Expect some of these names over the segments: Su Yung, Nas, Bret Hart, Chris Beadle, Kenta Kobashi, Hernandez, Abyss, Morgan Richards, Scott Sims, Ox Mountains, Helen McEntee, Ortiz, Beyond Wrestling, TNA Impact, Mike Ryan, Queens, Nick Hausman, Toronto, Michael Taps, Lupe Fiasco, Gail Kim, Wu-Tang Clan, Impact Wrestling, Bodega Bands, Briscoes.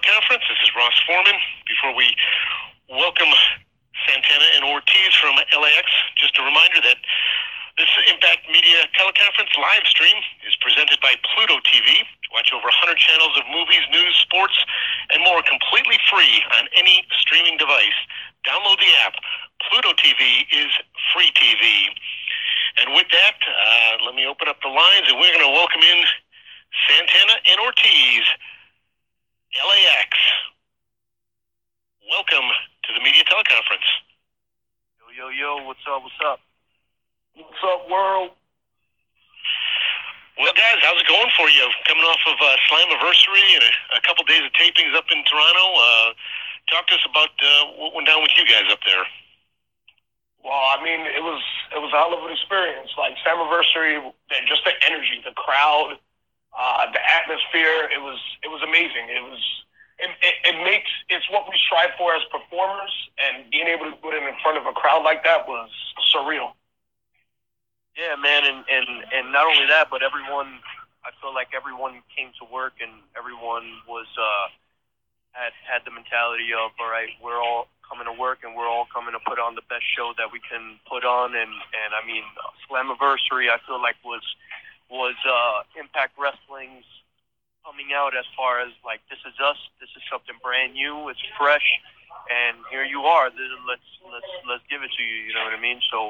teleconference. This is Ross Foreman. Before we welcome Santana and Ortiz from LAX, just a reminder that this Impact Media teleconference live stream is presented by Pluto TV. Watch over 100 channels of movies, news, sports, and more completely free on any streaming device. Download the app. Pluto TV is free TV. And with that, let me open up the lines, and we're going to welcome in Santana and Ortiz, LAX. Welcome to the media teleconference. Yo, yo, yo, what's up, what's up? What's up, world? Well, guys, how's it going for you? Coming off of Slammiversary and a couple days of tapings up in Toronto. Talk to us about what went down with you guys up there. Well, I mean, it was a hell of an experience. Like, Slammiversary, just the energy, the crowd, the atmosphere. It was amazing. It's what we strive for as performers, and being able to put it in front of a crowd like that was surreal. Yeah, man, and not only that, but everyone, I feel like everyone came to work and everyone was had the mentality of, all right, we're all coming to work and we're all coming to put on the best show that we can put on. And I mean, Slammiversary, I feel like was Impact Wrestling's coming out as far as, like, this is us, this is something brand new, it's fresh, and here you are, let's give it to you, you know what I mean? So,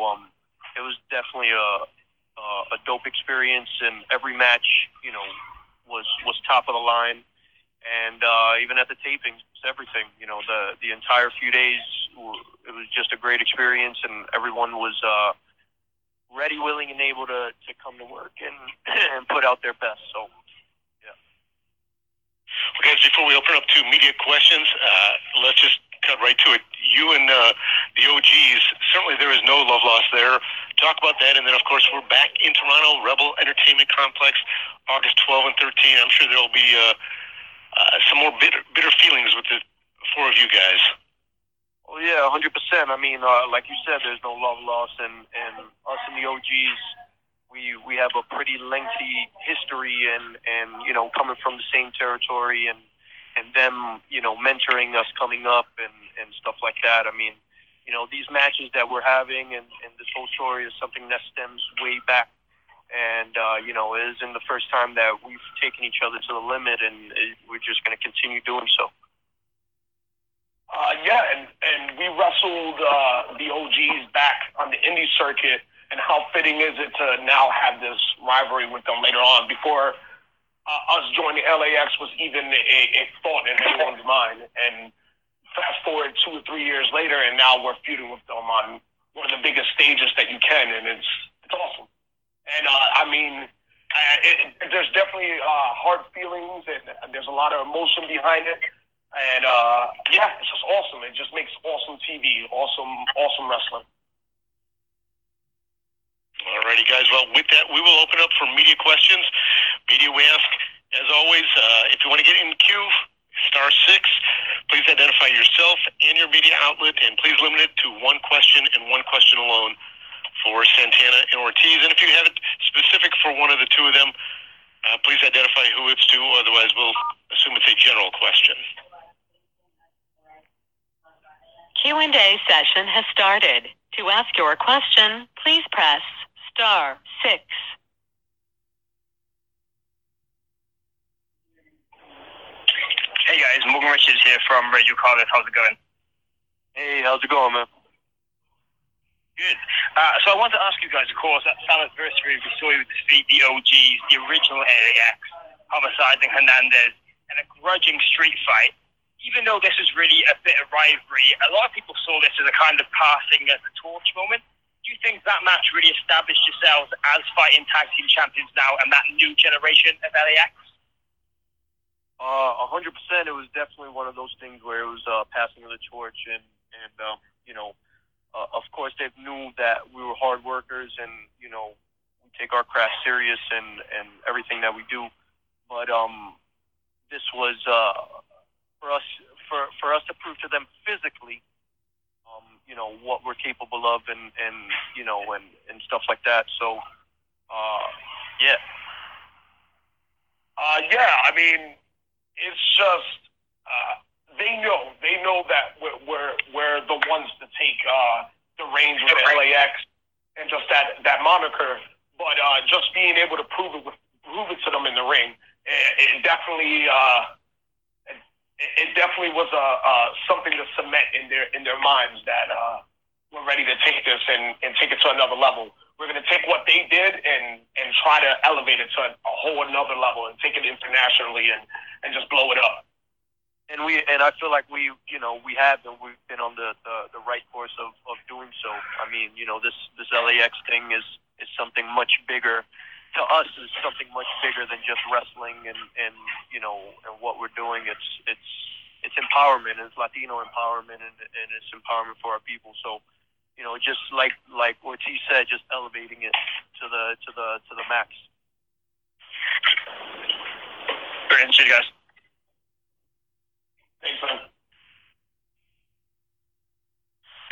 it was definitely a dope experience, and every match, you know, was top of the line. And even at the tapings, everything, you know, the entire few days, it was just a great experience, and everyone was ready, willing, and able to come to work and put out their best. So, yeah. Well, guys, before we open up to media questions, let's just cut right to it. You and the OGs, certainly there is no love lost there. Talk about that, and then, of course, we're back in Toronto, Rebel Entertainment Complex, August 12 and 13. I'm sure there will be some more bitter feelings with the four of you guys. Oh, yeah, 100%. I mean, like you said, there's no love lost, and us and the OGs, we have a pretty lengthy history, and you know, coming from the same territory, and them, you know, mentoring us coming up and stuff like that. I mean, you know, these matches that we're having and this whole story is something that stems way back. And, you know, it isn't the first time that we've taken each other to the limit, and we're just going to continue doing so. Yeah, and we wrestled the OGs back on the indie circuit, and how fitting is it to now have this rivalry with them later on before... us joining LAX was even a thought in anyone's mind. And fast forward 2 or 3 years later, and now we're feuding with them on one of the biggest stages that you can, and it's awesome. And, I mean, there's definitely hard feelings, and there's a lot of emotion behind it. And, yeah, it's just awesome. It just makes awesome TV, awesome wrestling. Alrighty, guys. Well, with that, we will open up for media questions. Media, we ask, as always, if you want to get in queue, *6, please identify yourself and your media outlet, and please limit it to one question and one question alone for Santana and Ortiz. And if you have it specific for one of the two of them, please identify who it's to, otherwise we'll assume it's a general question. Q&A session has started. To ask your question, please press *6. Hey guys, Morgan Richards here from Radio Cardiff. How's it going? Hey, how's it going, man? Good. So I want to ask you guys, of course, at Slammiversary, we saw you defeat the OGs, the original LAX, Homicide and Hernandez, in a grudging street fight. Even though this is really a bit of rivalry, a lot of people saw this as a kind of passing at the torch moment. Do you think that match really established yourselves as fighting tag team champions now, and that new generation of LAX? 100%. It was definitely one of those things where it was passing of the torch, and you know, of course they knew that we were hard workers, and you know, we take our craft serious and everything that we do. But this was for us to prove to them physically, you know, what we're capable of and you know, and stuff like that. So, yeah. Yeah, I mean, it's just, They know that we're the ones to take the reins with LAX and just that moniker. But just being able to prove it to them in the ring, it definitely was something to cement in their minds that we're ready to take this and take it to another level. We're going to take what they did and try to elevate it to a whole another level and take it internationally and just blow it up. And I feel like we have, and we've been on the right course of doing so. I mean, this LAX thing is something much bigger to us. Is something much bigger than just wrestling and what we're doing. It's empowerment. It's Latino empowerment and it's empowerment for our people. So, just like Ortiz said, just elevating it to the max. Great, see you guys.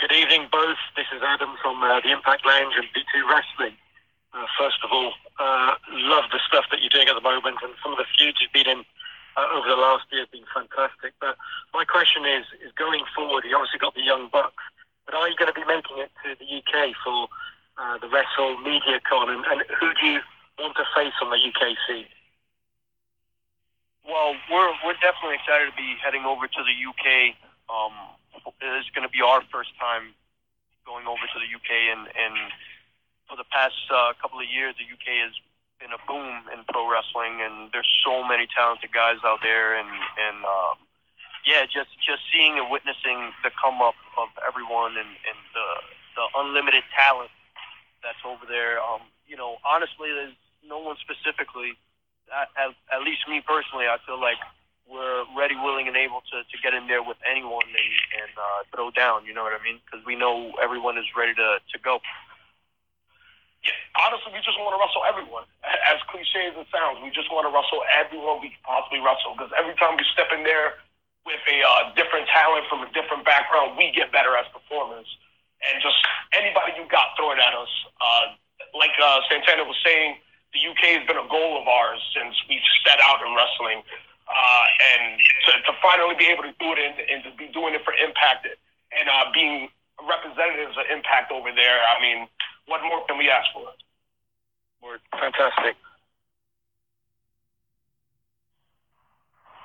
Good evening, both. This is Adam from the Impact Lounge and B2 Wrestling. First of all, love the stuff that you're doing at the moment, and some of the feuds you've been in over the last year have been fantastic. But my question is going forward, you obviously got the Young Bucks, but are you going to be making it to the UK for the Wrestle Media Con, and who do you want to face on the UK scene? Well, we're definitely excited to be heading over to the UK. It's going to be our first time going over to the UK, and for the past couple of years, the UK has been a boom in pro wrestling, and there's so many talented guys out there, and just seeing and witnessing the come up of everyone and the unlimited talent that's over there. Honestly, there's no one specifically. At least me personally, I feel like we're ready, willing, and able to get in there with anyone and throw down, you know what I mean? Because we know everyone is ready to go. Yeah, honestly, we just want to wrestle everyone. As cliche as it sounds, we just want to wrestle everyone we can possibly wrestle, because every time we step in there with a different talent from a different background, we get better as performers. And just anybody you got, throw it at us. Like Santana was saying, the UK has been a goal of ours since we've set out in wrestling, and to finally be able to do it and to be doing it for Impact and being representatives of Impact over there. I mean, what more can we ask for? Fantastic.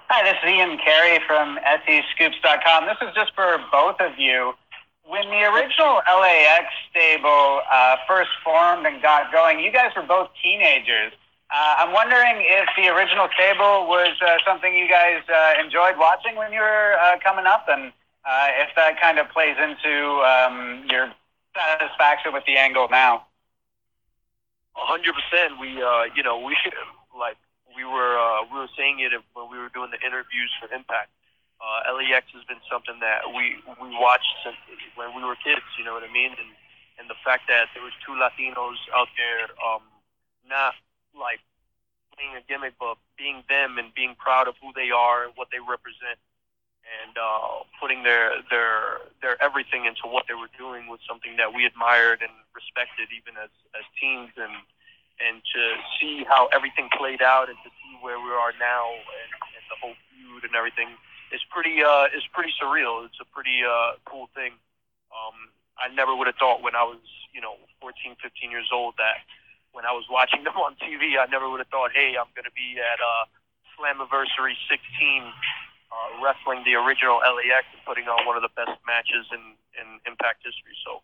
Hi, this is Ian Carey from SEScoops.com. This is just for both of you. When the original LAX stable first formed and got going, you guys were both teenagers. I'm wondering if the original stable was something you guys enjoyed watching when you were coming up, and if that kind of plays into your satisfaction with the angle now. 100%. We were saying it when we were doing the interviews for Impact. LAX has been something that we watched since when we were kids, you know what I mean? And the fact that there was two Latinos out there, not like being a gimmick, but being them and being proud of who they are and what they represent, and putting their everything into what they were doing was something that we admired and respected even as teens, and to see how everything played out and to see where we are now and the whole feud and everything. It's pretty surreal. It's a pretty cool thing. I never would have thought when I was, 14, 15 years old that when I was watching them on TV, I never would have thought, hey, I'm going to be at Slammiversary 16 wrestling the original LAX and putting on one of the best matches in Impact history. So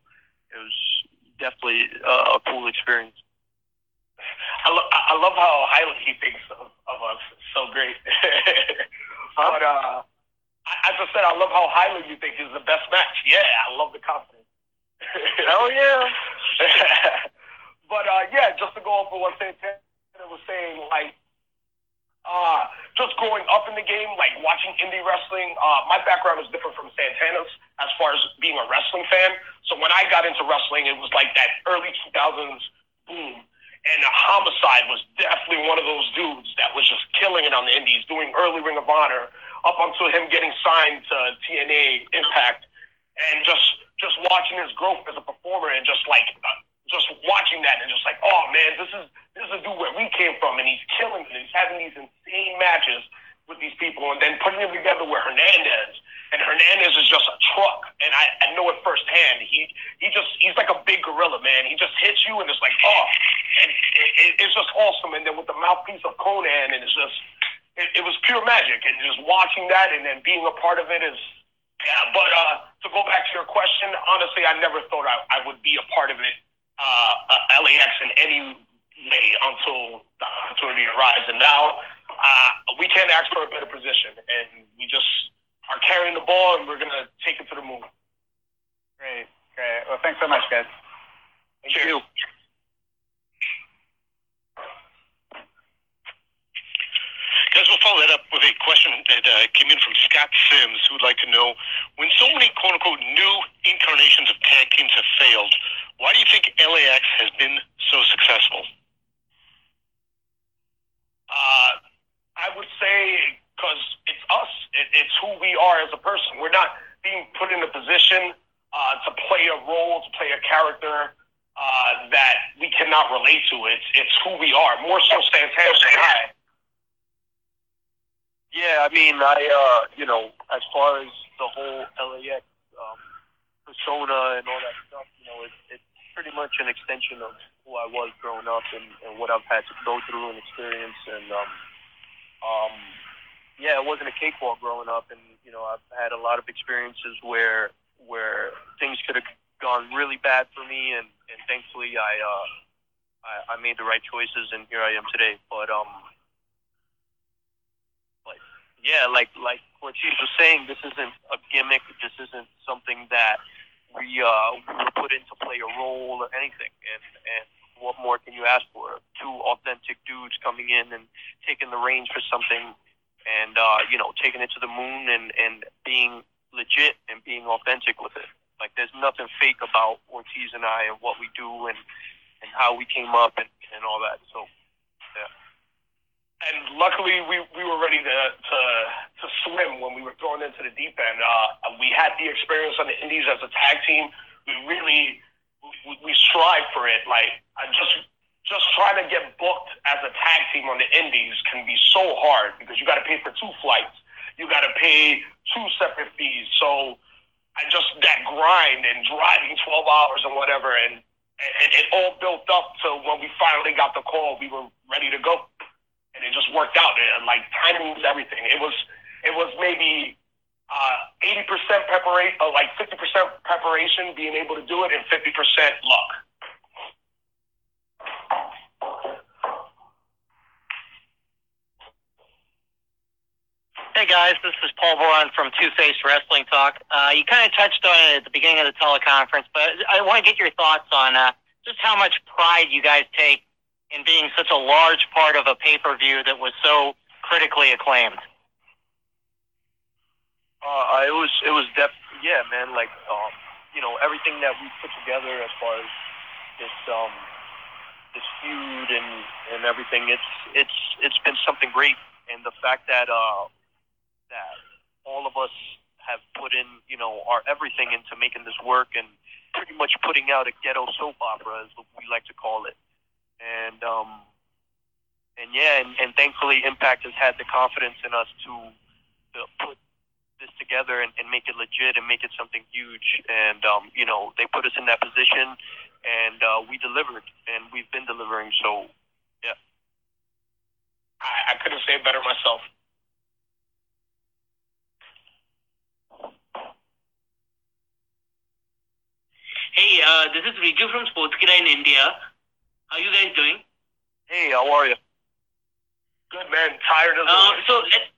it was definitely a cool experience. I love how highly he thinks of us. It's so great. But as I said, I love how highly you think is the best match. Yeah, I love the confidence. Hell yeah. But just to go over what Santana was saying, like, just growing up in the game, like watching indie wrestling, my background is different from Santana's as far as being a wrestling fan. So when I got into wrestling, it was like that early 2000s boom. And Homicide was definitely one of those dudes that was just killing it on the indies, doing early Ring of Honor, up until him getting signed to TNA Impact, and just watching his growth as a performer, and just watching that, and just like, oh man, this is a dude where we came from, and he's killing it. He's having these insane matches with these people and then putting them together with Hernandez. And Hernandez is just a truck, and I know it firsthand. He's like a big gorilla, man. He just hits you, and it's like, oh, and it's just awesome. And then with the mouthpiece of Conan, and it's just, it was pure magic. And just watching that, and then being a part of it is, yeah. But to go back to your question, honestly, I never thought I would be a part of it, LAX in any way until the opportunity arrives. And now we can't ask for a better position, and we just are carrying the ball, and we're going to take it to the moon. Great, great. Well, thanks so much, guys. Thank you. Guys, we'll follow that up with a question that came in from Scott Sims, who would like to know, when so many, quote-unquote, new incarnations of tag teams have failed, why do you think LAX has been so successful? I would say because it's us. It's who we are as a person. We're not being put in a position to play a role, to play a character that we cannot relate to. It's who we are, more so Santana than I. Yeah, I mean, as far as the whole LAX persona and all that stuff, it's pretty much an extension of who I was growing up and what I've had to go through and experience. And, yeah, it wasn't a cakewalk growing up, and I've had a lot of experiences where things could have gone really bad for me, and thankfully I made the right choices, and here I am today. But yeah, like Ortiz was saying, this isn't a gimmick. This isn't something that we were put in to play a role or anything, and what more can you ask for? Two authentic dudes coming in and taking the reins for something. And, taking it to the moon and being legit and being authentic with it. Like, there's nothing fake about Ortiz and I and what we do and how we came up and all that. So, yeah. And luckily, we were ready to swim when we were thrown into the deep end. We had the experience on the Indies as a tag team. We strived for it. Like, Just trying to get booked as a tag team on the Indies can be so hard because you got to pay for two flights. You got to pay two separate fees. So I just, that grind and driving 12 hours and whatever, and it all built up to when we finally got the call, we were ready to go. And it just worked out. And like, timing was everything. It was maybe 80% preparation, like 50% preparation, being able to do it, and 50% luck. Hey guys, this is Paul Boron from Two Face Wrestling Talk. You kind of touched on it at the beginning of the teleconference, but I want to get your thoughts on just how much pride you guys take in being such a large part of a pay-per-view that was so critically acclaimed. Everything that we put together as far as this feud and everything, it's been something great, and the fact that that all of us have put in, our everything into making this work, and pretty much putting out a ghetto soap opera, is what we like to call it. And thankfully Impact has had the confidence in us to put this together and make it legit and make it something huge. And, they put us in that position, and we delivered, and we've been delivering. So, yeah. I couldn't say it better myself. Hey, this is Riju from Sportskira in India. How are you guys doing? Hey, how are you? Good, man. Tired of the So let's...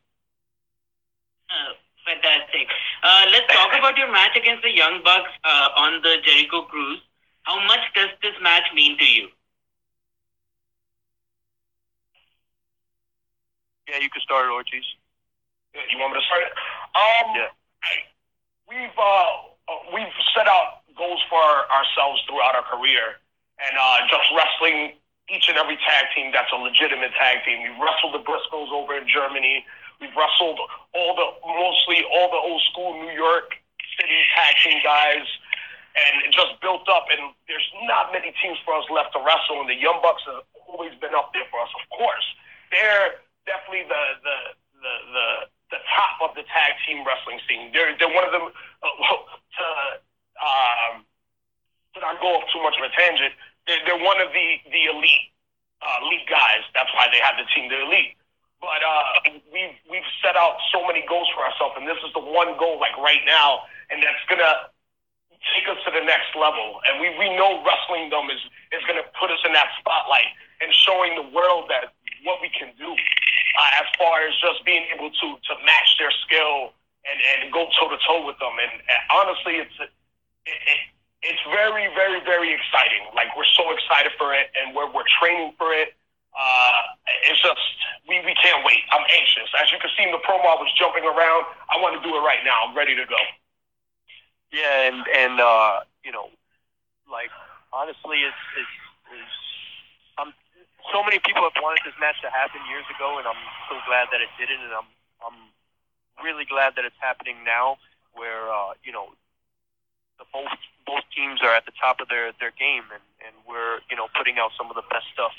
fantastic. Let's talk about your match against the Young Bucks on the Jericho Cruise. How much does this match mean to you? Yeah, you can start it, Ortiz. Yeah, you want me to start it? Yeah. We've set out goals for ourselves throughout our career, and just wrestling each and every tag team that's a legitimate tag team. We've wrestled the Briscoes over in Germany. We've wrestled mostly all the old school New York City tag team guys, and it just built up, and there's not many teams for us left to wrestle, and the Young Bucks have always been up there for us, of course. They're definitely the the top of the tag team wrestling scene. They're one of the to not go off too much of a tangent. They're one of the elite guys. That's why they have the team. They're elite. But we've set out so many goals for ourselves, and this is the one goal, like right now, and that's gonna take us to the next level. And we know WrestlingDom is gonna put us in that spotlight and showing the world that what we can do as far as just being able to match their skill and go toe to toe with them. And honestly, it's very, very, very exciting. Like, we're so excited for it, and we're training for it. It's just, we can't wait. I'm anxious. As you can see in the promo, I was jumping around. I want to do it right now. I'm ready to go. Yeah, and you know, like, honestly, so many people have wanted this match to happen years ago, and I'm so glad that it didn't, and I'm really glad that it's happening now, where, you know, both teams are at the top of their game, and we're, you know, putting out some of the best stuff.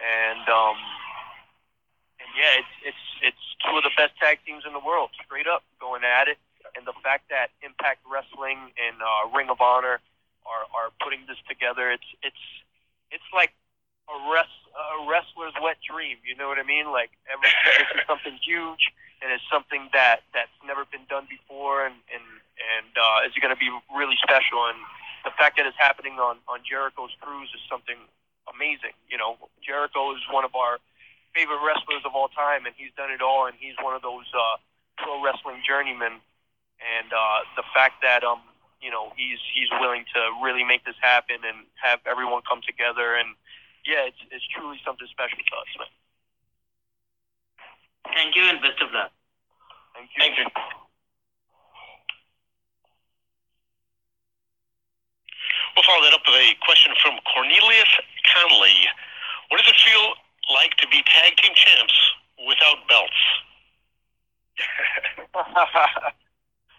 And yeah, it's two of the best tag teams in the world, straight up, going at it. And the fact that Impact Wrestling and Ring of Honor are putting this together, it's like a wrestler's wet dream. You know what I mean? Like, this is something huge, and it's something that's never been done before, and it's going to be really special. And the fact that it's happening on Jericho's Cruise is something amazing. You know, Jericho is one of our favorite wrestlers of all time, and he's done it all, and he's one of those pro wrestling journeymen. And the fact that you know, he's willing to really make this happen and have everyone come together, and yeah, it's truly something special to us, man. Thank you, and best of luck. Thank you. We'll follow that up with a question from Cornelius Conley. What does it feel like to be tag team champs without belts?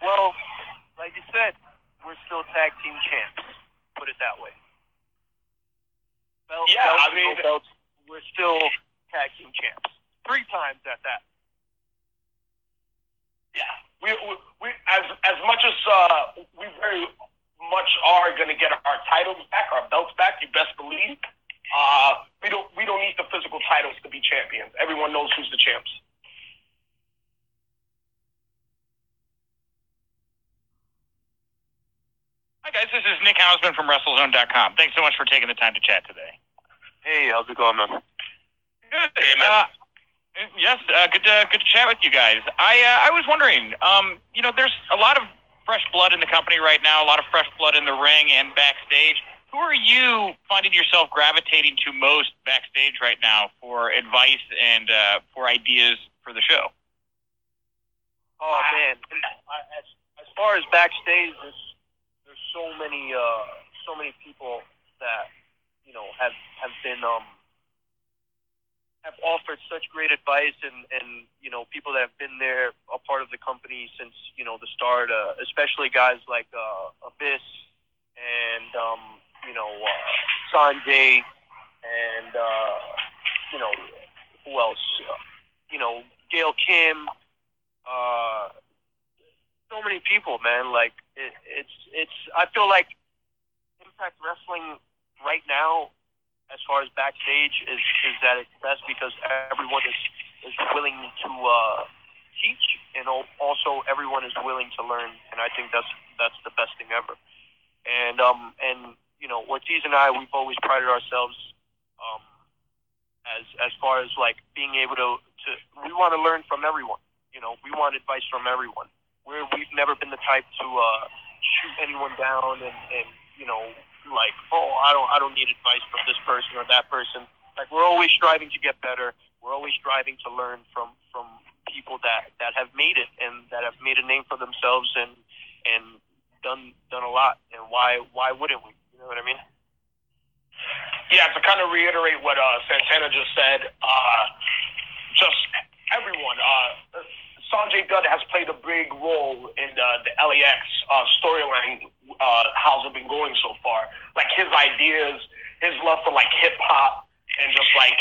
Well, like you said, we're still tag team champs. Put it that way. Belts, we're still tag team champs. 3 times at that. Yeah, we as much as we very much are going to get our titles back, our belts back, you best believe. We don't need the physical titles to be champions. Everyone knows who's the champs. Hi guys, this is Nick Hausman from WrestleZone.com. Thanks so much for taking the time to chat today. Hey, how's it going, man? Good. Hey, man. Good to chat with you guys. I was wondering, you know, there's a lot of fresh blood in the company right now, a lot of fresh blood in the ring and backstage. Who are you finding yourself gravitating to most backstage right now for advice and for ideas for the show? Oh, man. As far as backstage, there's so many people that, you know, have been have offered such great advice, and you know, people that have been there, a part of the company since, you know, the start, especially guys like Abyss and you know, Sanjay, and you know, who else? You know, Gail Kim. So many people, man. Like, it's. I feel like Impact Wrestling right now, as far as backstage, is at its best because everyone is willing to teach, and also everyone is willing to learn, and I think that's the best thing ever. And you know, Ortiz and I, we've always prided ourselves as far as like being able to we want to learn from everyone. You know, we want advice from everyone. We've never been the type to shoot anyone down and you know, like, oh, I don't need advice from this person or that person. Like, we're always striving to get better. We're always striving to learn from people that have made it and that have made a name for themselves and done a lot. And why wouldn't we? You know what I mean? Yeah, to kind of reiterate what Santana just said, just everyone. Sanjay Dutt has played a big role in the LAX storyline, how's it been going so far. Like, his ideas, his love for, like, hip-hop, and just, like,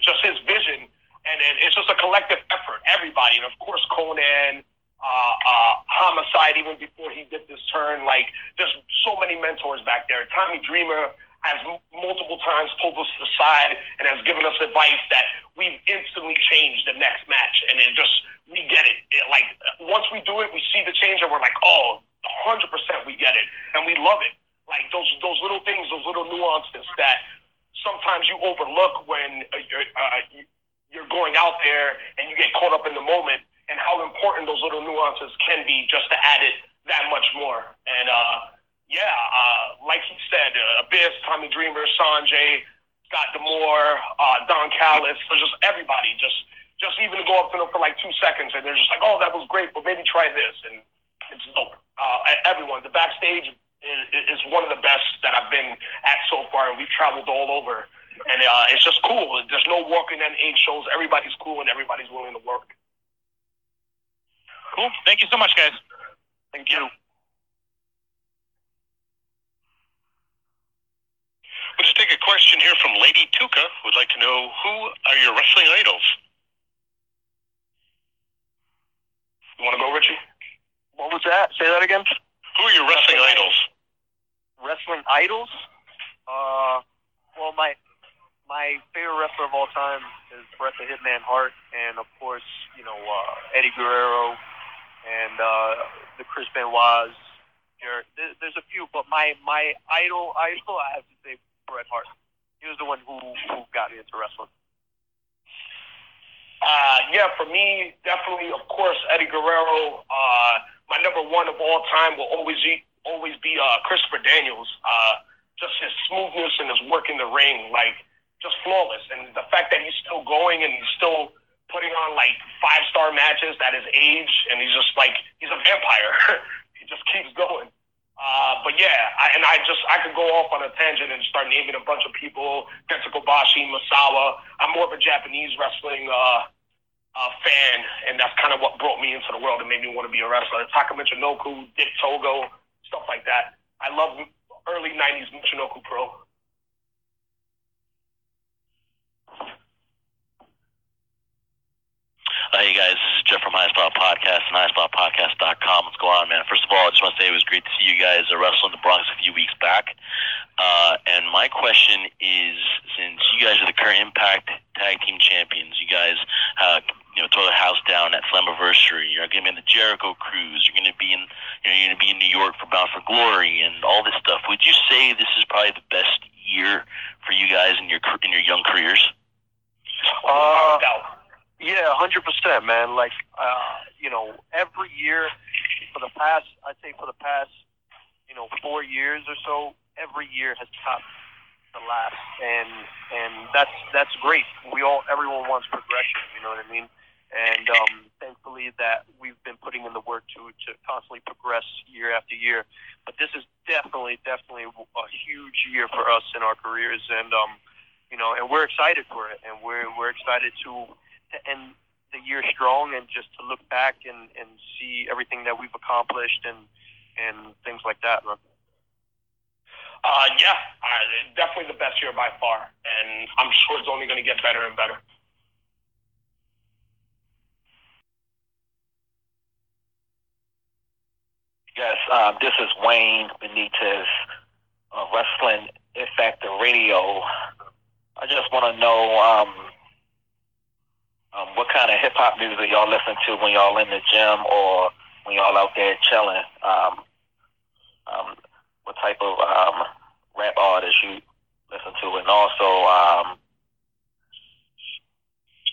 just his vision And it's just a collective effort, everybody. And of course, Conan, Homicide, even before he did this turn, like there's so many mentors back there. Tommy Dreamer has multiple times pulled us to the side and has given us advice that we've instantly changed the next match. And then just, we get it. Like once we do it, we see the change and we're like, oh, 100% we get it. And we love it. Like those little things, those little nuances that sometimes you overlook when you're going out there and you get caught up in the moment, and how important those little nuances can be just to add it that much more. And like he said, Abyss, Tommy Dreamer, Sanjay, Scott D'Amore, Don Callis, just everybody, just even to go up to them for like 2 seconds and they're just like, oh, that was great, but maybe try this. And it's dope. Everyone, the backstage is one of the best that I've been at so far, and we've traveled all over. And it's just cool. There's no walking on eggshells. Everybody's cool and everybody's willing to work. Cool. Thank you so much, guys. Thank you. We'll just take a question here from Lady Tuca, who would like to know, who are your wrestling idols? You want to go, Richie? What was that? Say that again. Who are your wrestling idols? Wrestling idols? Well, my favorite wrestler of all time is Bret the Hitman Hart, and of course, you know, Eddie Guerrero, and the Chris Benoit's. There's a few, but my idol, I have to say Bret Hart. He was the one who got me into wrestling. For me, definitely, of course, Eddie Guerrero. My number one of all time will always be Christopher Daniels. Just his smoothness and his work in the ring, like, just flawless. And the fact that he's still going and he's still putting on, like, 5-star matches at his age, and he's just, like, he's a vampire. He just keeps going. I could go off on a tangent and start naming a bunch of people, Kenta Kobashi, Masawa. I'm more of a Japanese wrestling fan, and that's kind of what brought me into the world and made me want to be a wrestler. Taka Michinoku, Dick Togo, stuff like that. I love early 90s Michinoku Pro. Hey guys, this is Jeff from High Spot Podcast and highspotpodcast.com. What's going on, man? First of all, I just want to say it was great to see you guys wrestle in the Bronx a few weeks back. And my question is, since you guys are the current Impact Tag Team Champions, you guys throw the house down at Slammiversary. You're going to be in the Jericho Cruise. You're going to be in, you're going to be in New York for Bound for Glory and all this stuff. Would you say this is probably the best year for you guys in your young careers? Without a doubt. Yeah, 100%, man. Like, every year for the past, 4 years or so, every year has topped the last, and that's great. Everyone wants progression, you know what I mean? And thankfully that we've been putting in the work to constantly progress year after year. But this is definitely a huge year for us in our careers, and and we're excited for it, and we're excited to end the year strong and just to look back and see everything that we've accomplished and things like that. Definitely the best year by far, and I'm sure it's only going to get better and better. Yes, this is Wayne Benitez, Wrestling Effective Radio. I just want to know, what kind of hip-hop music y'all listen to when y'all in the gym or when y'all out there chilling? What type of rap artists you listen to? And also,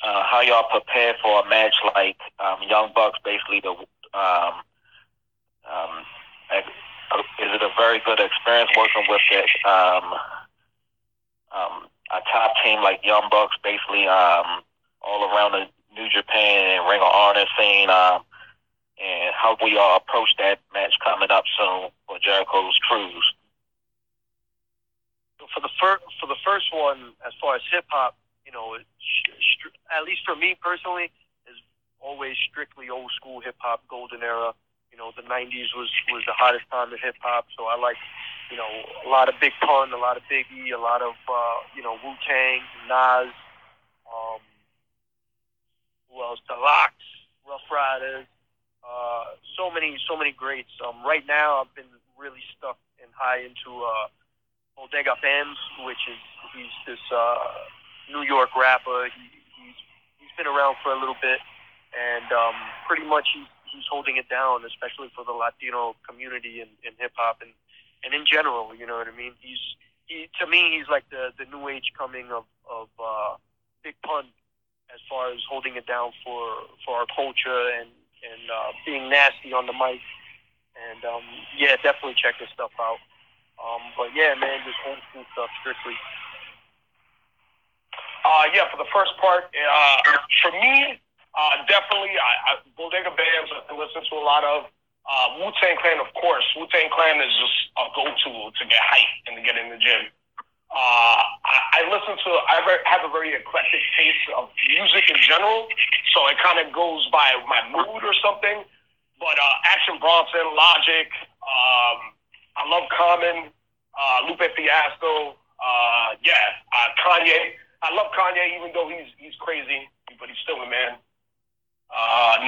how y'all prepare for a match like Young Bucks, basically is it a very good experience working with it? A top team like Young Bucks, basically all around the New Japan and Ring of Honor scene, and how we all approach that match coming up soon for Jericho's Cruise. For the first one, as far as hip hop, at least for me personally, is always strictly old school hip hop, golden era. The '90s was the hottest time in hip hop, so I like, a lot of Big Pun, a lot of Biggie, a lot of Wu-Tang, Nas. who else? The LAX, Rough Riders, so many greats. Right now, I've been really stuck and high into Bodega Bands, which is he's this New York rapper. He's been around for a little bit, and pretty much he's holding it down, especially for the Latino community in hip hop and in general. You know what I mean? He to me, he's like the new age coming of Big Pun, as far as holding it down for our culture and being nasty on the mic. And yeah, definitely check this stuff out. But yeah, man, just old school stuff strictly. Yeah, for the first part, for me, definitely, I Bodega Bands, I listen to a lot of. Wu-Tang Clan, of course. Wu-Tang Clan is just a go-to to get hyped and to get in the gym. I have a very eclectic taste of music in general, so it kind of goes by my mood or something. But Action Bronson, Logic, I love Common, Lupe Fiasco, Kanye. I love Kanye, even though he's crazy, but he's still a man.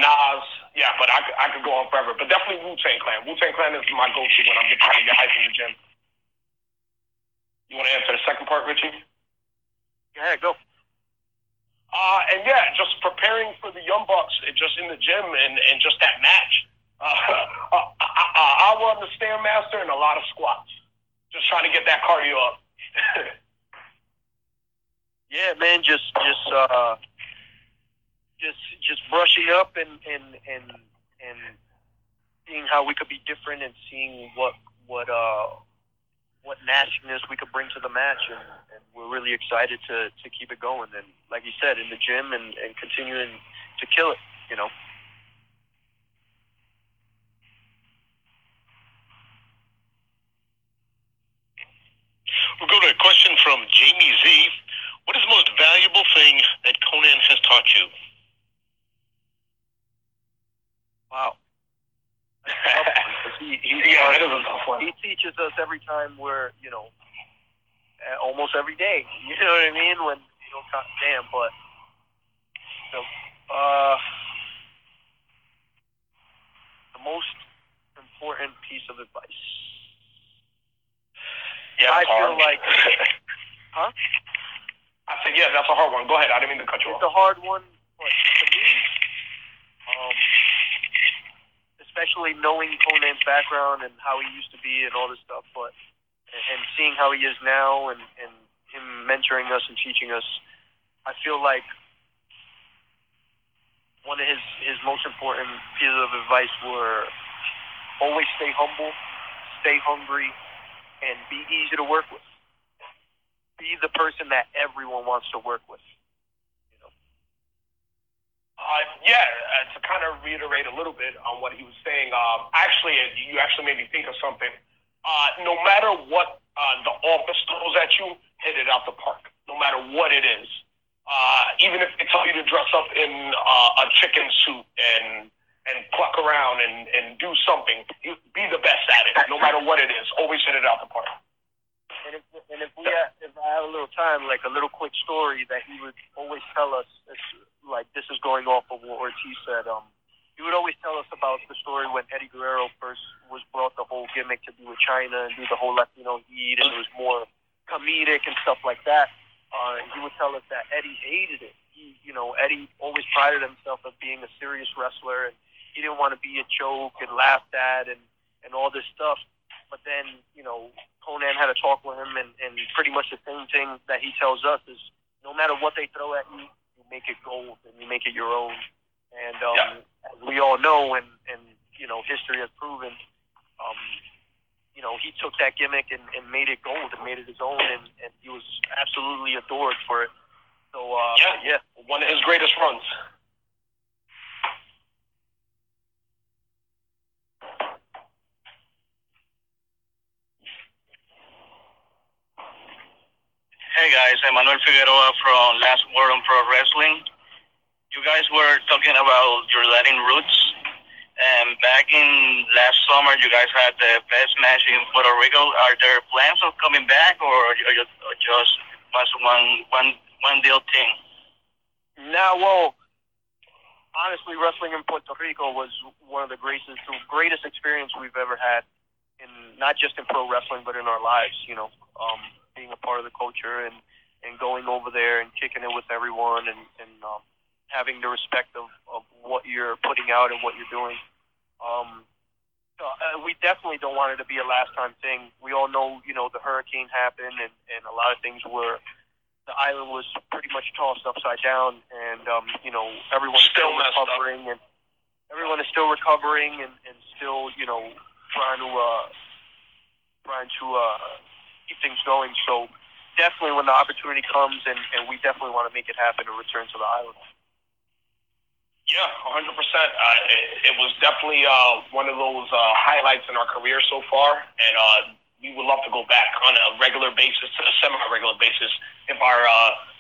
Nas, yeah, but I could go on forever. But definitely Wu-Tang Clan. Wu-Tang Clan is my go-to when I'm trying to get hyped in the gym. You want to answer the second part, Richie? Yeah, go. And yeah, just preparing for the Young Bucks, just in the gym and just that match. I was the Stairmaster and a lot of squats. Just trying to get that cardio up. Yeah, man, just brushing up and seeing how we could be different and seeing what nastiness we could bring to the match, and we're really excited to keep it going, and like you said, in the gym and continuing to kill it, you know. We'll go to a question from Jamie Z. What is the most valuable thing that Conan has taught you? Wow. He teaches us every time we're, you know, almost every day. You know what I mean? When you don't talk, damn, but you know, the most important piece of advice. Yeah, I feel like, huh? I said, yeah, that's a hard one. Go ahead. I didn't mean to cut you off. It's a hard one, but to me, especially knowing Conan's background and how he used to be and all this stuff, but and seeing how he is now and him mentoring us and teaching us, I feel like one of his most important pieces of advice were always stay humble, stay hungry, and be easy to work with. Be the person that everyone wants to work with. To kind of reiterate a little bit on what he was saying, you made me think of something. No matter what the office throws at you, hit it out the park, no matter what it is. Even if they tell you to dress up in a chicken suit and pluck around and do something, be the best at it, no matter what it is. Always hit it out the park. And if I have a little time, like a little quick story that he would always tell us, like this is going off of what Ortiz said. He would always tell us about the story when Eddie Guerrero first was brought the whole gimmick to be with China and do the whole Latino heat, and it was more comedic and stuff like that. He would tell us that Eddie hated it. Eddie always prided himself of being a serious wrestler, and he didn't want to be a joke and laughed at and all this stuff. But then, Conan had a talk with him, and pretty much the same thing that he tells us is no matter what they throw at you, you make it gold and you make it your own. And as we all know, and history has proven, he took that gimmick and made it gold and made it his own, and he was absolutely adored for it. So, one of his greatest runs. Hey guys, I'm Manuel Figueroa from Last Word on Pro Wrestling. You guys were talking about your Latin roots, and back in last summer you guys had the best match in Puerto Rico. Are there plans of coming back, or just was one deal thing? Nah, well, honestly, wrestling in Puerto Rico was one of the greatest experience we've ever had, in not just in pro wrestling, but in our lives, you know, being a part of the culture and going over there and kicking it with everyone and having the respect of what you're putting out and what you're doing. We definitely don't want it to be a last-time thing. We all know, you know, the hurricane happened and a lot of things were... The island was pretty much tossed upside down, and you know, everyone is still recovering, and and still, you know, trying to keep things going. So definitely, when the opportunity comes, and we definitely want to make it happen and return to the island. Yeah, 100%. It was definitely one of those highlights in our career so far, and. We would love to go back on a regular basis, to a semi-regular basis, if our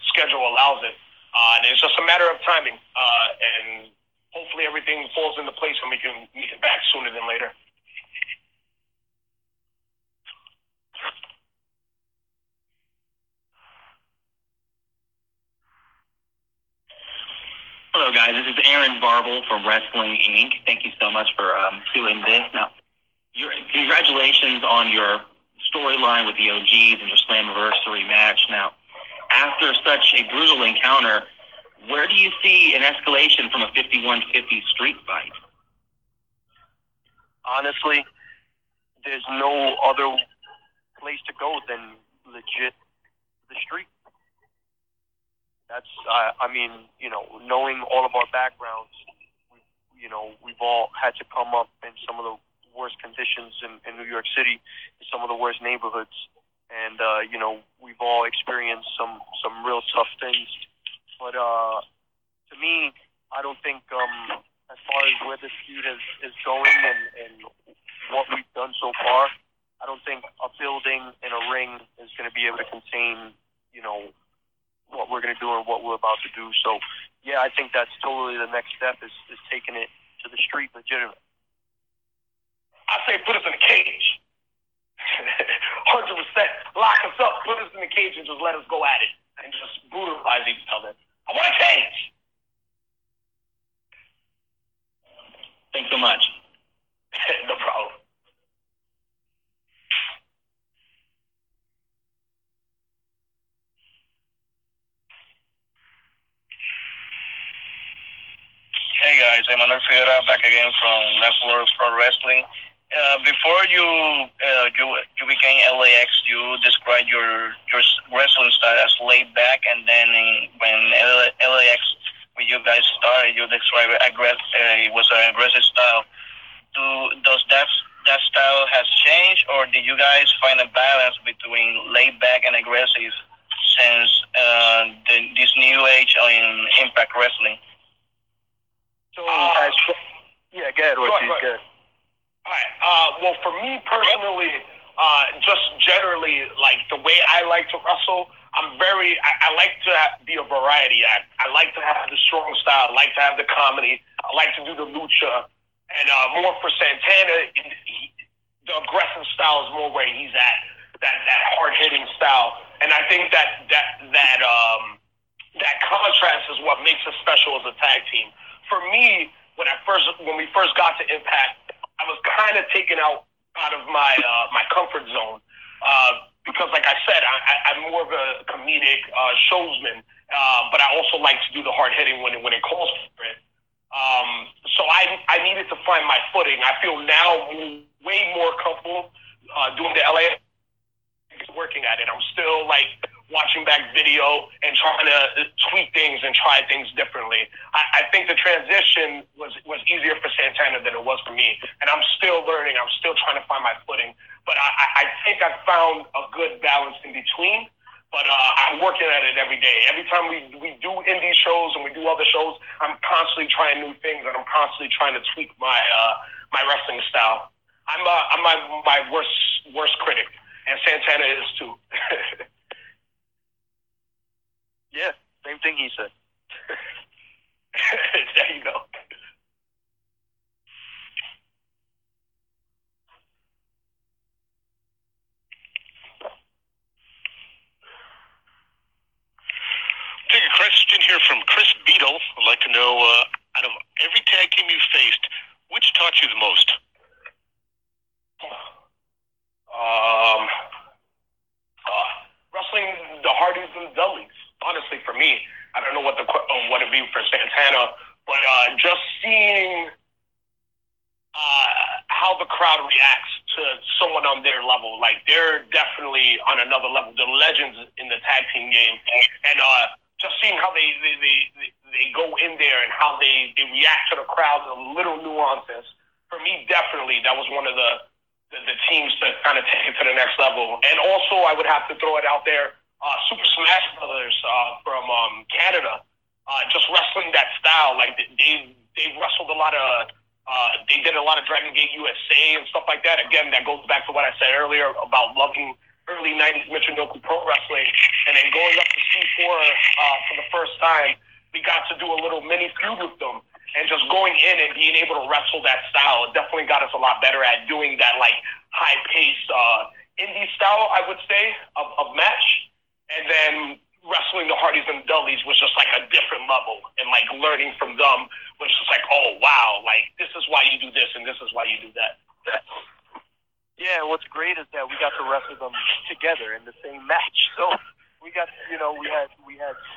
schedule allows it. And it's just a matter of timing. And hopefully everything falls into place and we can get back sooner than later. Hello, guys. This is Aaron Barble from Wrestling Inc. Thank you so much for doing this. Now, congratulations on your storyline with the OGs and your Slammiversary match. Now, after such a brutal encounter, where do you see an escalation from a 51-50 street fight? Honestly, there's no other place to go than legit the street. That's, I mean, you know, knowing all of our backgrounds, you know, we've all had to come up in some of the worst conditions in New York City, in some of the worst neighborhoods, and you know, we've all experienced some real tough things. But to me, I don't think as far as where this feud is going and what we've done so far, I don't think a building and a ring is going to be able to contain, you know, what we're going to do or what we're about to do. So yeah, I think that's totally the next step is taking it to the street legitimately. I say put us in a cage. 100%. Lock us up, put us in a cage, and just let us go at it. And just brutalize each other. I want a cage! Thanks so much. No problem. Hey guys, I'm Manuel Figueroa, back again from Left World Pro Wrestling. Before you became LAX, you described your wrestling style as laid back, and then when you guys started, you described it was an aggressive style. Does that style has changed, or did you guys find a balance between laid back and aggressive since this new age in Impact Wrestling? So yeah, go ahead, Ortiz, go ahead. All right. Well, for me personally, just generally, like the way I like to wrestle, I like to be a variety act. I like to have the strong style. I like to have the comedy. I like to do the lucha. And more for Santana, the aggressive style is more where he's at, that hard hitting style. And I think that contrast is what makes us special as a tag team. For me, when we first got to Impact, I was kind of taken out of my comfort zone because, like I said, I'm more of a comedic showsman, but I also like to do the hard hitting when it calls for it. So I needed to find my footing. I feel now way more comfortable doing the LA. Working at it, I'm still like watching back video and trying to tweak things and try things differently. I think the transition was easier for Santana than it was for me, and I'm still learning. I'm still trying to find my footing, but I think I found a good balance in between. But I'm working at it every day. Every time we do indie shows and we do other shows, I'm constantly trying new things, and I'm constantly trying to tweak my wrestling style. I'm my worst critic. And Santana is too. Yeah, same thing he said. There you go. Take a question here from Chris Beadle. I'd like to know, out of hurt you the most? Wrestling the Hardys and Dudleys. Honestly, for me, I don't know what it'd be for Santana, but just seeing how the crowd reacts to someone on their level. Like, they're definitely on another level. They're legends in the tag team game. And just seeing how they go in there and how they react to the crowd, the little nuances. For me, definitely, that was one of the teams to kind of take it to the next level. And also, I would have to throw it out there, Super Smash Brothers from Canada. Just wrestling that style. Like, they wrestled a lot of... they did a lot of Dragon Gate USA and stuff like that. Again, that goes back to what I said earlier about loving early 90s Michinoku Pro Wrestling. And then going up to C4 for the first time, we got to do a little mini feud with them. And just going in and being able to wrestle that style definitely got us a lot better at doing that, like, high-paced indie style, I would say, of match. And then wrestling the Hardys and Dudleys was just, like, a different level. And, like, learning from them was just like, oh, wow, like, this is why you do this and this is why you do that. Yeah, what's great is that we got to wrestle them together in the same match. So we got, you know, we had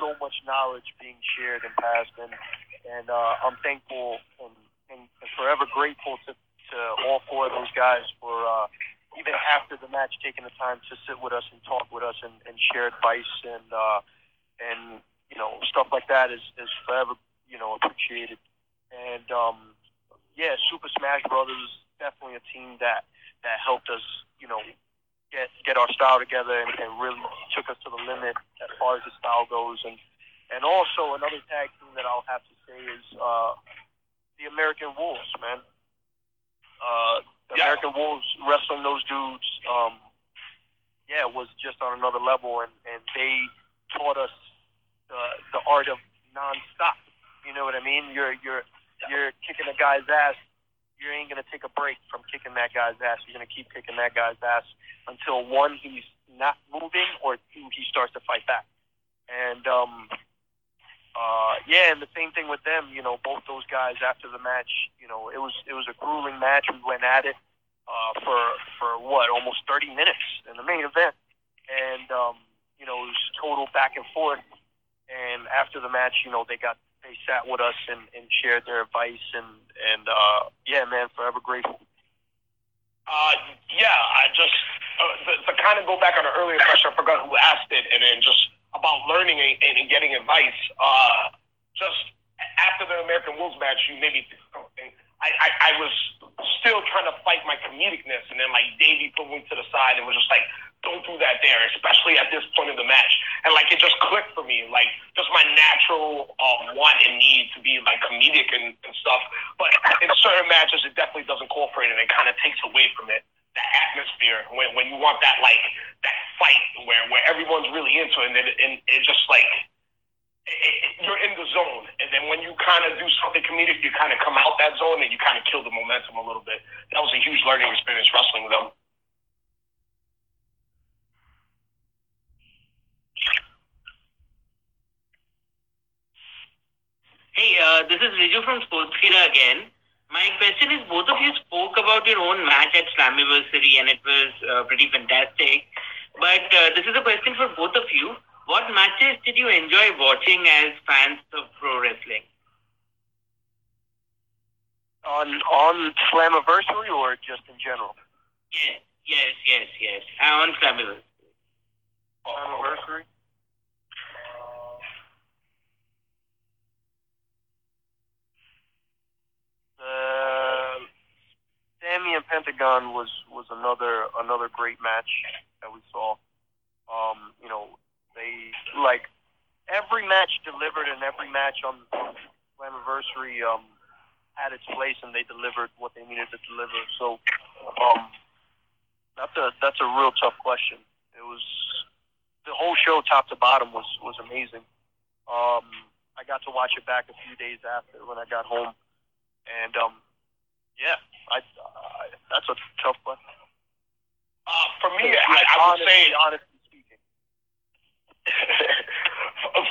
so much knowledge being shared and passed. And I'm thankful and forever grateful to all four of those guys for even after the match taking the time to sit with us and talk with us and share advice and you know, stuff like that is forever, you know, appreciated. And, yeah, Super Smash Brothers is definitely a team that helped us, you know, get our style together and really took us to the limit as far as the style goes. And also another tag team that I'll have to say is the American Wolves, man. American Wolves, wrestling those dudes, was just on another level. And they taught us the art of nonstop. You know what I mean? You're kicking a guy's ass. You ain't gonna take a break from kicking that guy's ass. You're gonna keep kicking that guy's ass until one, he's not moving, or two, he starts to fight back. And and the same thing with them. You know, both those guys after the match. You know, it was a grueling match. We went at it for what, almost 30 minutes in the main event, and you know, it was total back and forth. And after the match, you know, they sat with us and shared their advice and forever grateful. To kind of go back on an earlier question, I forgot who asked it, and then just about learning and getting advice. Just after the American Wolves match, you maybe think something. I was still trying to fight my comedicness, and then like Davey put me to the side and was just like, don't do that there, especially at this point of the match. And, like, it just clicked for me. Like, just my natural want and need to be, like, comedic and stuff. But in certain matches, it definitely doesn't call for it, and it kind of takes away from it. That atmosphere, when you want that, like, that fight where everyone's really into it, and it just, like, you're in the zone. And then when you kind of do something comedic, you kind of come out that zone, and you kind of kill the momentum a little bit. That was a huge learning experience wrestling with them. Hey, this is Riju from Sportskeeda again. My question is, both of you spoke about your own match at Slammiversary, and it was pretty fantastic. But this is a question for both of you. What matches did you enjoy watching as fans of pro wrestling? On Slammiversary or just in general? Yes. On Slammiversary. Slammiversary? Sami and Pentagon was another great match that we saw. You know, they, like, every match delivered, and every match on Slammiversary had its place, and they delivered what they needed to deliver. So that's a real tough question. It was, the whole show top to bottom was amazing. I got to watch it back a few days after when I got home. And, that's a tough one. For me, honestly speaking.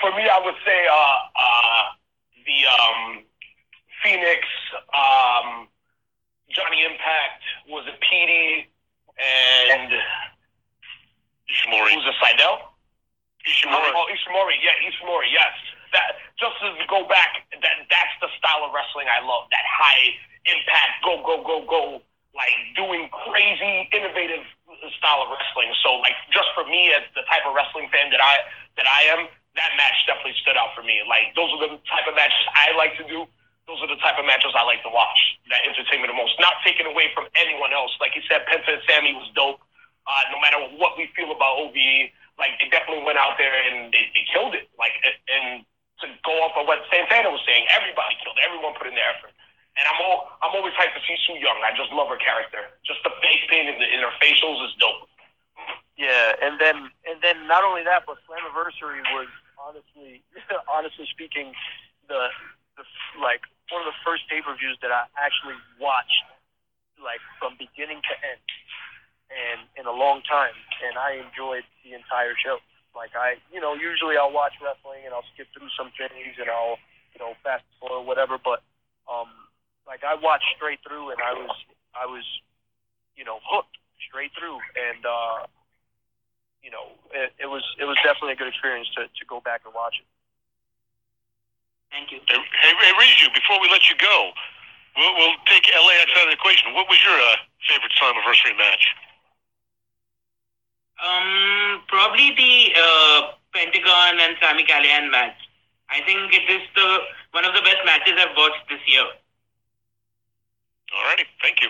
For me, I would say the Phoenix was it Petey and Ishimori? Who's it, Seidel? Ishimori. Oh, Ishimori. Yeah, Ishimori. Yes. That, just to go back, that's the style of wrestling I love. That high impact, go, go, go, go, like doing crazy, innovative style of wrestling. So, like, just for me as the type of wrestling fan that I am, that match definitely stood out for me. Like, those are the type of matches I like to do. Those are the type of matches I like to watch that entertain me the most. Not taken away from anyone else. Like you said, Penta and Sammy was dope. No matter what we feel about OVE, like, they definitely went out there and they killed it. Like, and to go off of what Santana was saying, everybody killed. Everyone put in their effort. And I'm always hyped to see Su Yung. I just love her character. Just the face paint in her facials is dope. Yeah, and then not only that, but Slammiversary was honestly speaking, the like one of the first pay-per-views that I actually watched, like, from beginning to end, and in a long time, and I enjoyed the entire show. Like, usually I'll watch wrestling and I'll skip through some things and I'll fast forward or whatever, but like, I watched straight through and I was hooked straight through, and it was definitely a good experience to go back and watch it. Thank you. Hey, Riju, before we let you go, we'll take LAX out of the equation. What was your favorite Slammiversary match? Probably the Pentagon and Sami Callihan match. I think it is one of the best matches I've watched this year. All righty, thank you.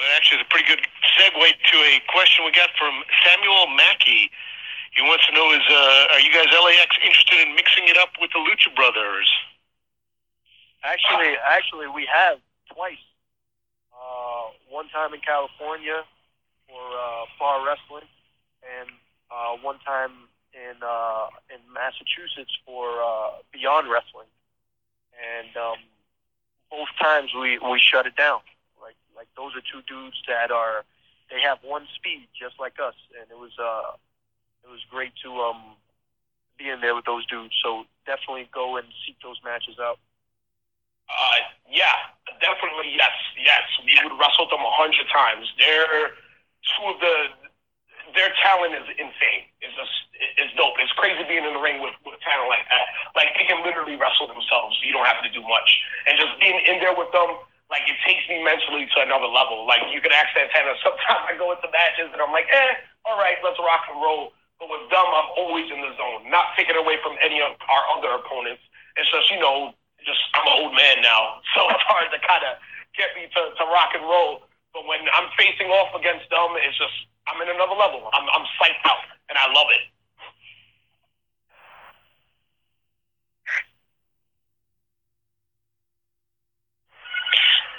Well, actually, it's a pretty good segue to a question we got from Samuel Mackey. He wants to know, are you guys LAX interested in mixing it up with the Lucha Brothers? Actually, we have twice. One time in California for Far Wrestling, and one time in Massachusetts for Beyond Wrestling. And both times we shut it down. Like, those are two dudes they have one speed just like us, and it was great to be in there with those dudes. So definitely go and seek those matches out. Yeah, definitely, yes. We would wrestle them 100 times. Their talent is insane. It's dope. It's crazy being in the ring with talent like that. Like, they can literally wrestle themselves. You don't have to do much, and just being in there with them. Like, it takes me mentally to another level. Like, you can ask Santana. Sometimes I go into matches and I'm like, all right, let's rock and roll. But with them, I'm always in the zone, not taking away from any of our other opponents. It's just, I'm an old man now, so it's hard to kind of get me to rock and roll. But when I'm facing off against them, it's just, I'm in another level. I'm psyched out, and I love it.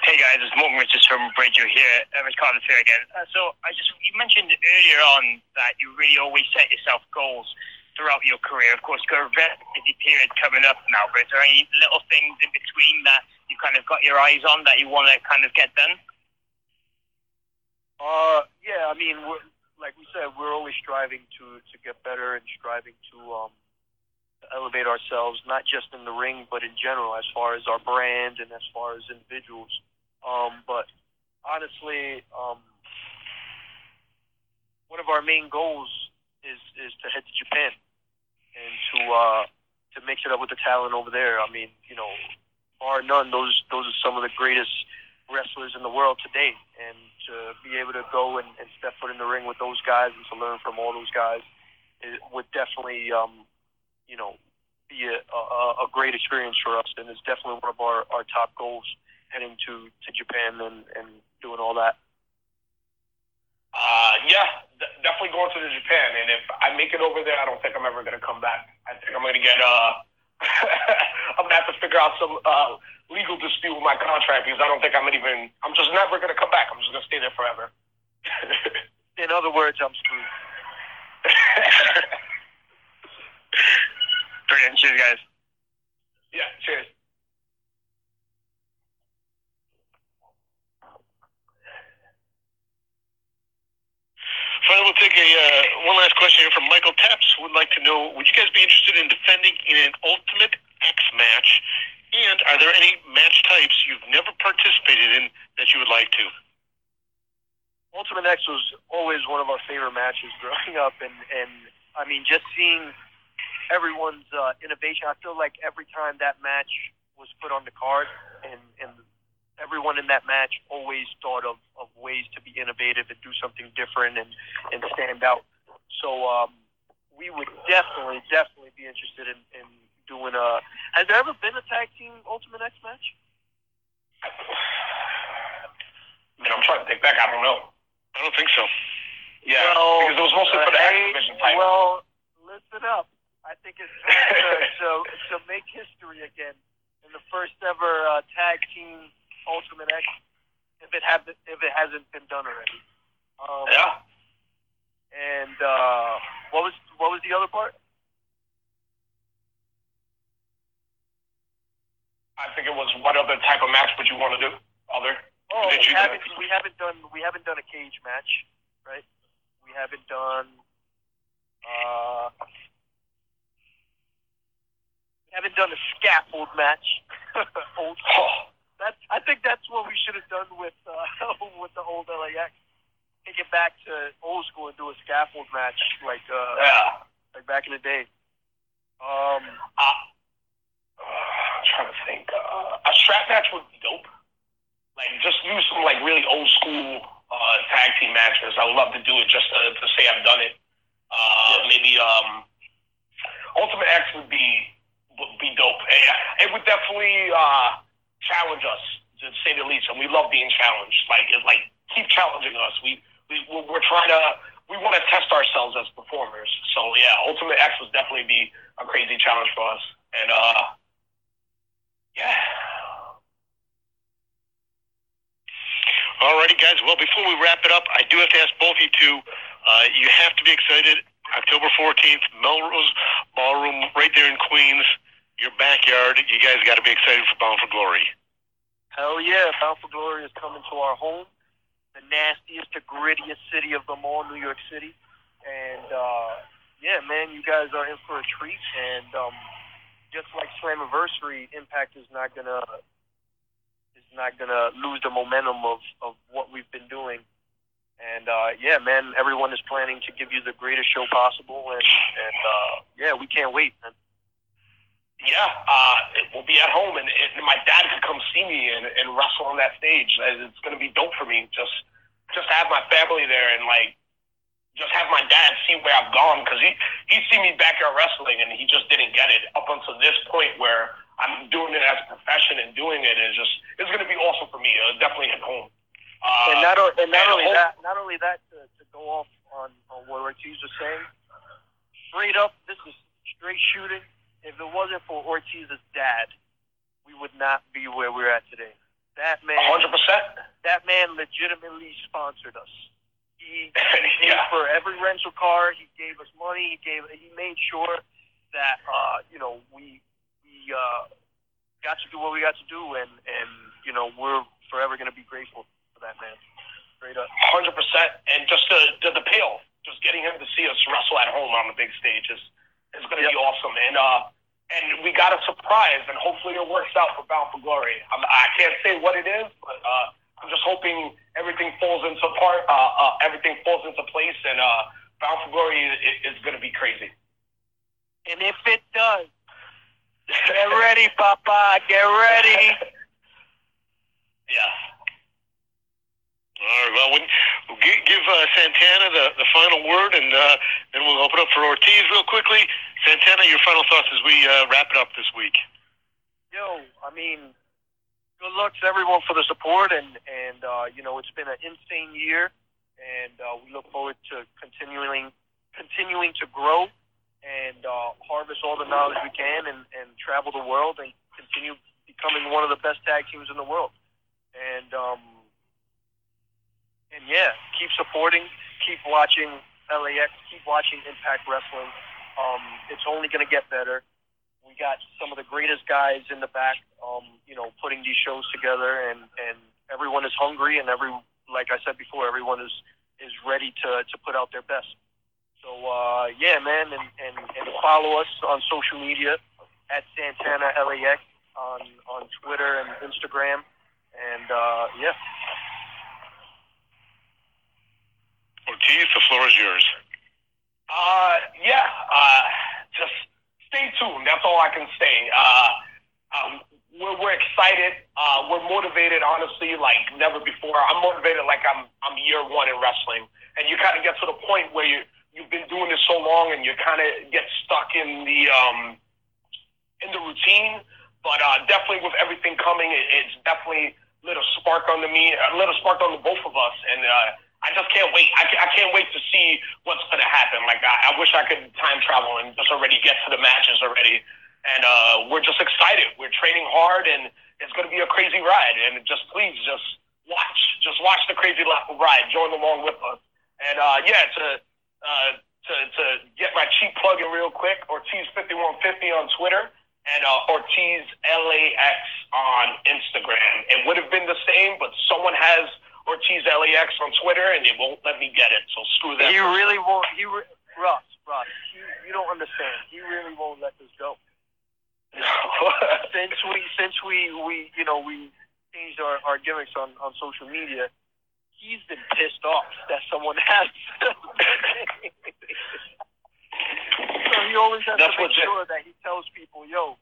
Hey guys, it's Morgan Richards from Bridger here at Ricardo Fair again. You mentioned earlier on that you really always set yourself goals throughout your career. Of course, you've got a very busy period coming up now, but is there any little things in between that you kind of got your eyes on that you want to kind of get done? Yeah, I mean, like we said, we're always striving to get better and striving to elevate ourselves, not just in the ring, but in general, as far as our brand and as far as individuals. But honestly, one of our main goals is to head to Japan and to mix it up with the talent over there. I mean, bar none, those are some of the greatest wrestlers in the world today. And to be able to go and step foot in the ring with those guys and to learn from all those guys, it would definitely, be a great experience for us. And it's definitely one of our top goals, heading to Japan and doing all that. Definitely going to Japan. And if I make it over there, I don't think I'm ever going to come back. I think I'm going to get I'm going to have to figure out some legal dispute with my contract, because I don't think I'm just never going to come back. I'm just going to stay there forever. In other words, I'm screwed. Brilliant. Cheers, guys. Yeah, cheers. Finally, we'll take one last question here from Michael Taps. Would like to know, would you guys be interested in defending in an Ultimate X match And are there any match types you've never participated in that you would like to? Ultimate X was always one of our favorite matches growing up. And I mean, just seeing everyone's innovation, I feel like every time that match was put on the card, and everyone in that match always thought of ways to be innovative and do something different and stand out. So we would definitely be interested in doing a... Has there ever been a tag team Ultimate X match? Man, I'm trying to think back. I don't know. I don't think so. Yeah, well, because it was mostly for the X Division title. Well, listen up. I think it's time to make history again in the first ever tag team Ultimate X. If it hasn't been done already. Yeah. And what was the other part? I think it was what other type of match would you want to do? Other? Oh, we haven't done a cage match, right? We haven't done a scaffold match. I think that's what we should have done with the old LAX. Take it back to old school and do a scaffold match like back in the day. I'm trying to think. A strap match would be dope. Like, just do some like really old school tag team matches. I would love to do it just to say I've done it. Maybe Ultimate X would be dope. It would definitely challenge us, to say the least. And we love being challenged. Like keep challenging us. We want to test ourselves as performers. So yeah, Ultimate X would definitely be a crazy challenge for us. And yeah. Alrighty, guys. Well, before we wrap it up, I do have to ask both of you two. You have to be excited. October 14th, Melrose Ballroom, right there in Queens, your backyard. You guys got to be excited for Bound for Glory. Hell yeah! Bound for Glory is coming to our home, the nastiest, the grittiest city of them all, New York City. And yeah, man, you guys are in for a treat. And just like Slammiversary, Impact is not gonna lose the momentum of what we've been doing. And yeah, man, everyone is planning to give you the greatest show possible, and yeah, we can't wait, man. Yeah, we'll be at home, and my dad could come see me and wrestle on that stage. It's gonna be dope for me. Just have my family there and like. Just have my dad see where I've gone, because he's seen me backyard wrestling and he just didn't get it up until this point where I'm doing it as a profession and doing it is just, it's going to be awesome for me. It'll definitely hit home. And not only that, to go off on what Ortiz was saying, straight up, this is straight shooting. If it wasn't for Ortiz's dad, we would not be where we're at today. That man, 100%. That man legitimately sponsored us. He paid for every rental car. He gave us money. He made sure that we got to do what we got to do, and you know, we're forever going to be grateful for that man. Straight up, 100%. And just the payoff, just getting him to see us wrestle at home on the big stage is going to be awesome. And we got a surprise, and hopefully it works out for Bound for Glory. I can't say what it is, but. I'm just hoping everything falls into place, and Bound for Glory is going to be crazy. And if it does, get ready, Papa. Get ready. Yeah. All right. Well, we'll give Santana the final word, and then we'll open up for Ortiz real quickly. Santana, your final thoughts as we wrap it up this week. Yo, I mean. Good luck to everyone for the support, and you know, it's been an insane year, and we look forward to continuing to grow and harvest all the knowledge we can, and travel the world and continue becoming one of the best tag teams in the world. And yeah, keep supporting, keep watching LAX, keep watching Impact Wrestling. It's only going to get better. We got some of the greatest guys in the back, you know, putting these shows together, and everyone is hungry, and like I said before, everyone is ready to put out their best. So yeah, man, and follow us on social media at Santana LAX on on Twitter and Instagram. And, yeah. Ortiz, the floor is yours. Just stay tuned. That's all I can say. We're excited. We're motivated, honestly, like never before. I'm motivated like I'm year one in wrestling. And you kind of get to the point where you've been doing this so long, and you kind of get stuck in the routine. But definitely with everything coming, it's definitely lit a spark under me, lit a spark under both of us, and I just can't wait. I can't wait to see what's going to happen. Like, I wish I could time travel and just already get to the matches already. And we're just excited. We're training hard, and it's going to be a crazy ride. and just please, just watch the crazy ride. Join along with us. And to get my cheap plug in real quick, Ortiz5150 on Twitter. And Ortiz LAX on Instagram. It would have been the same, but someone has Ortiz LAX on Twitter, and they won't let me get it. So screw that. You really won't. Ross, you don't understand. He really won't let this go. No. since we changed our gimmicks on social media, he's been pissed off that someone has. So he always has to make sure that he tells people, yo,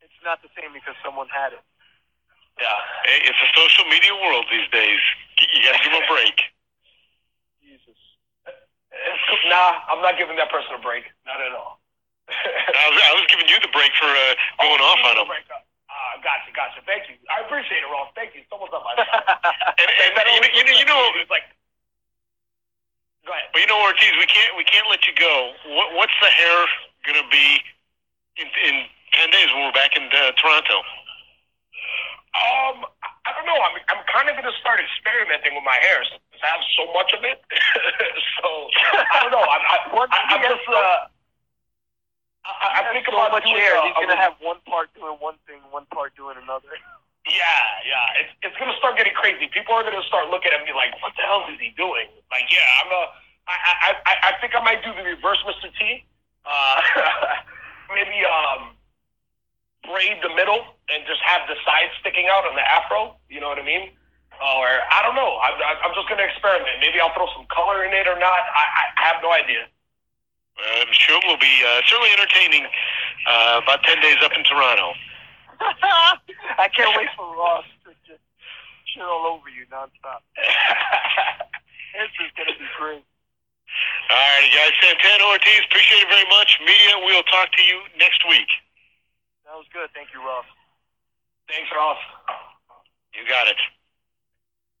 it's not the same because someone had it. Yeah. Hey, it's a social media world these days. You got to give him a break. Jesus. Nah, I'm not giving that person a break. Not at all. I was giving you the break for going off on him. Gotcha. Thank you. I appreciate it, Ross. Thank you. Someone's up my side. and you know, it's like... Go ahead. But you know, Ortiz, we can't let you go. What's the hair gonna be in 10 days when we're back in Toronto? I don't know. I'm kind of gonna start experimenting with my hair since I have so much of it. So I don't know. I think about much hair. He's gonna have one part doing one thing, one part doing another. Yeah. It's gonna start getting crazy. People are gonna start looking at me like, "What the hell is he doing?" Like, yeah, I think I might do the reverse Mr. T. Maybe braid the middle and just have the sides sticking out on the afro. You know what I mean? Or I don't know. I'm just gonna experiment. Maybe I'll throw some color in it or not. I have no idea. I'm sure it will be certainly entertaining. About 10 days up in Toronto. I can't wait for Ross to just shit all over you nonstop. This is going to be great. All right, guys. Santana, Ortiz, appreciate it very much. Media, we'll talk to you next week. That was good. Thank you, Ross. Thanks, Ross. You got it.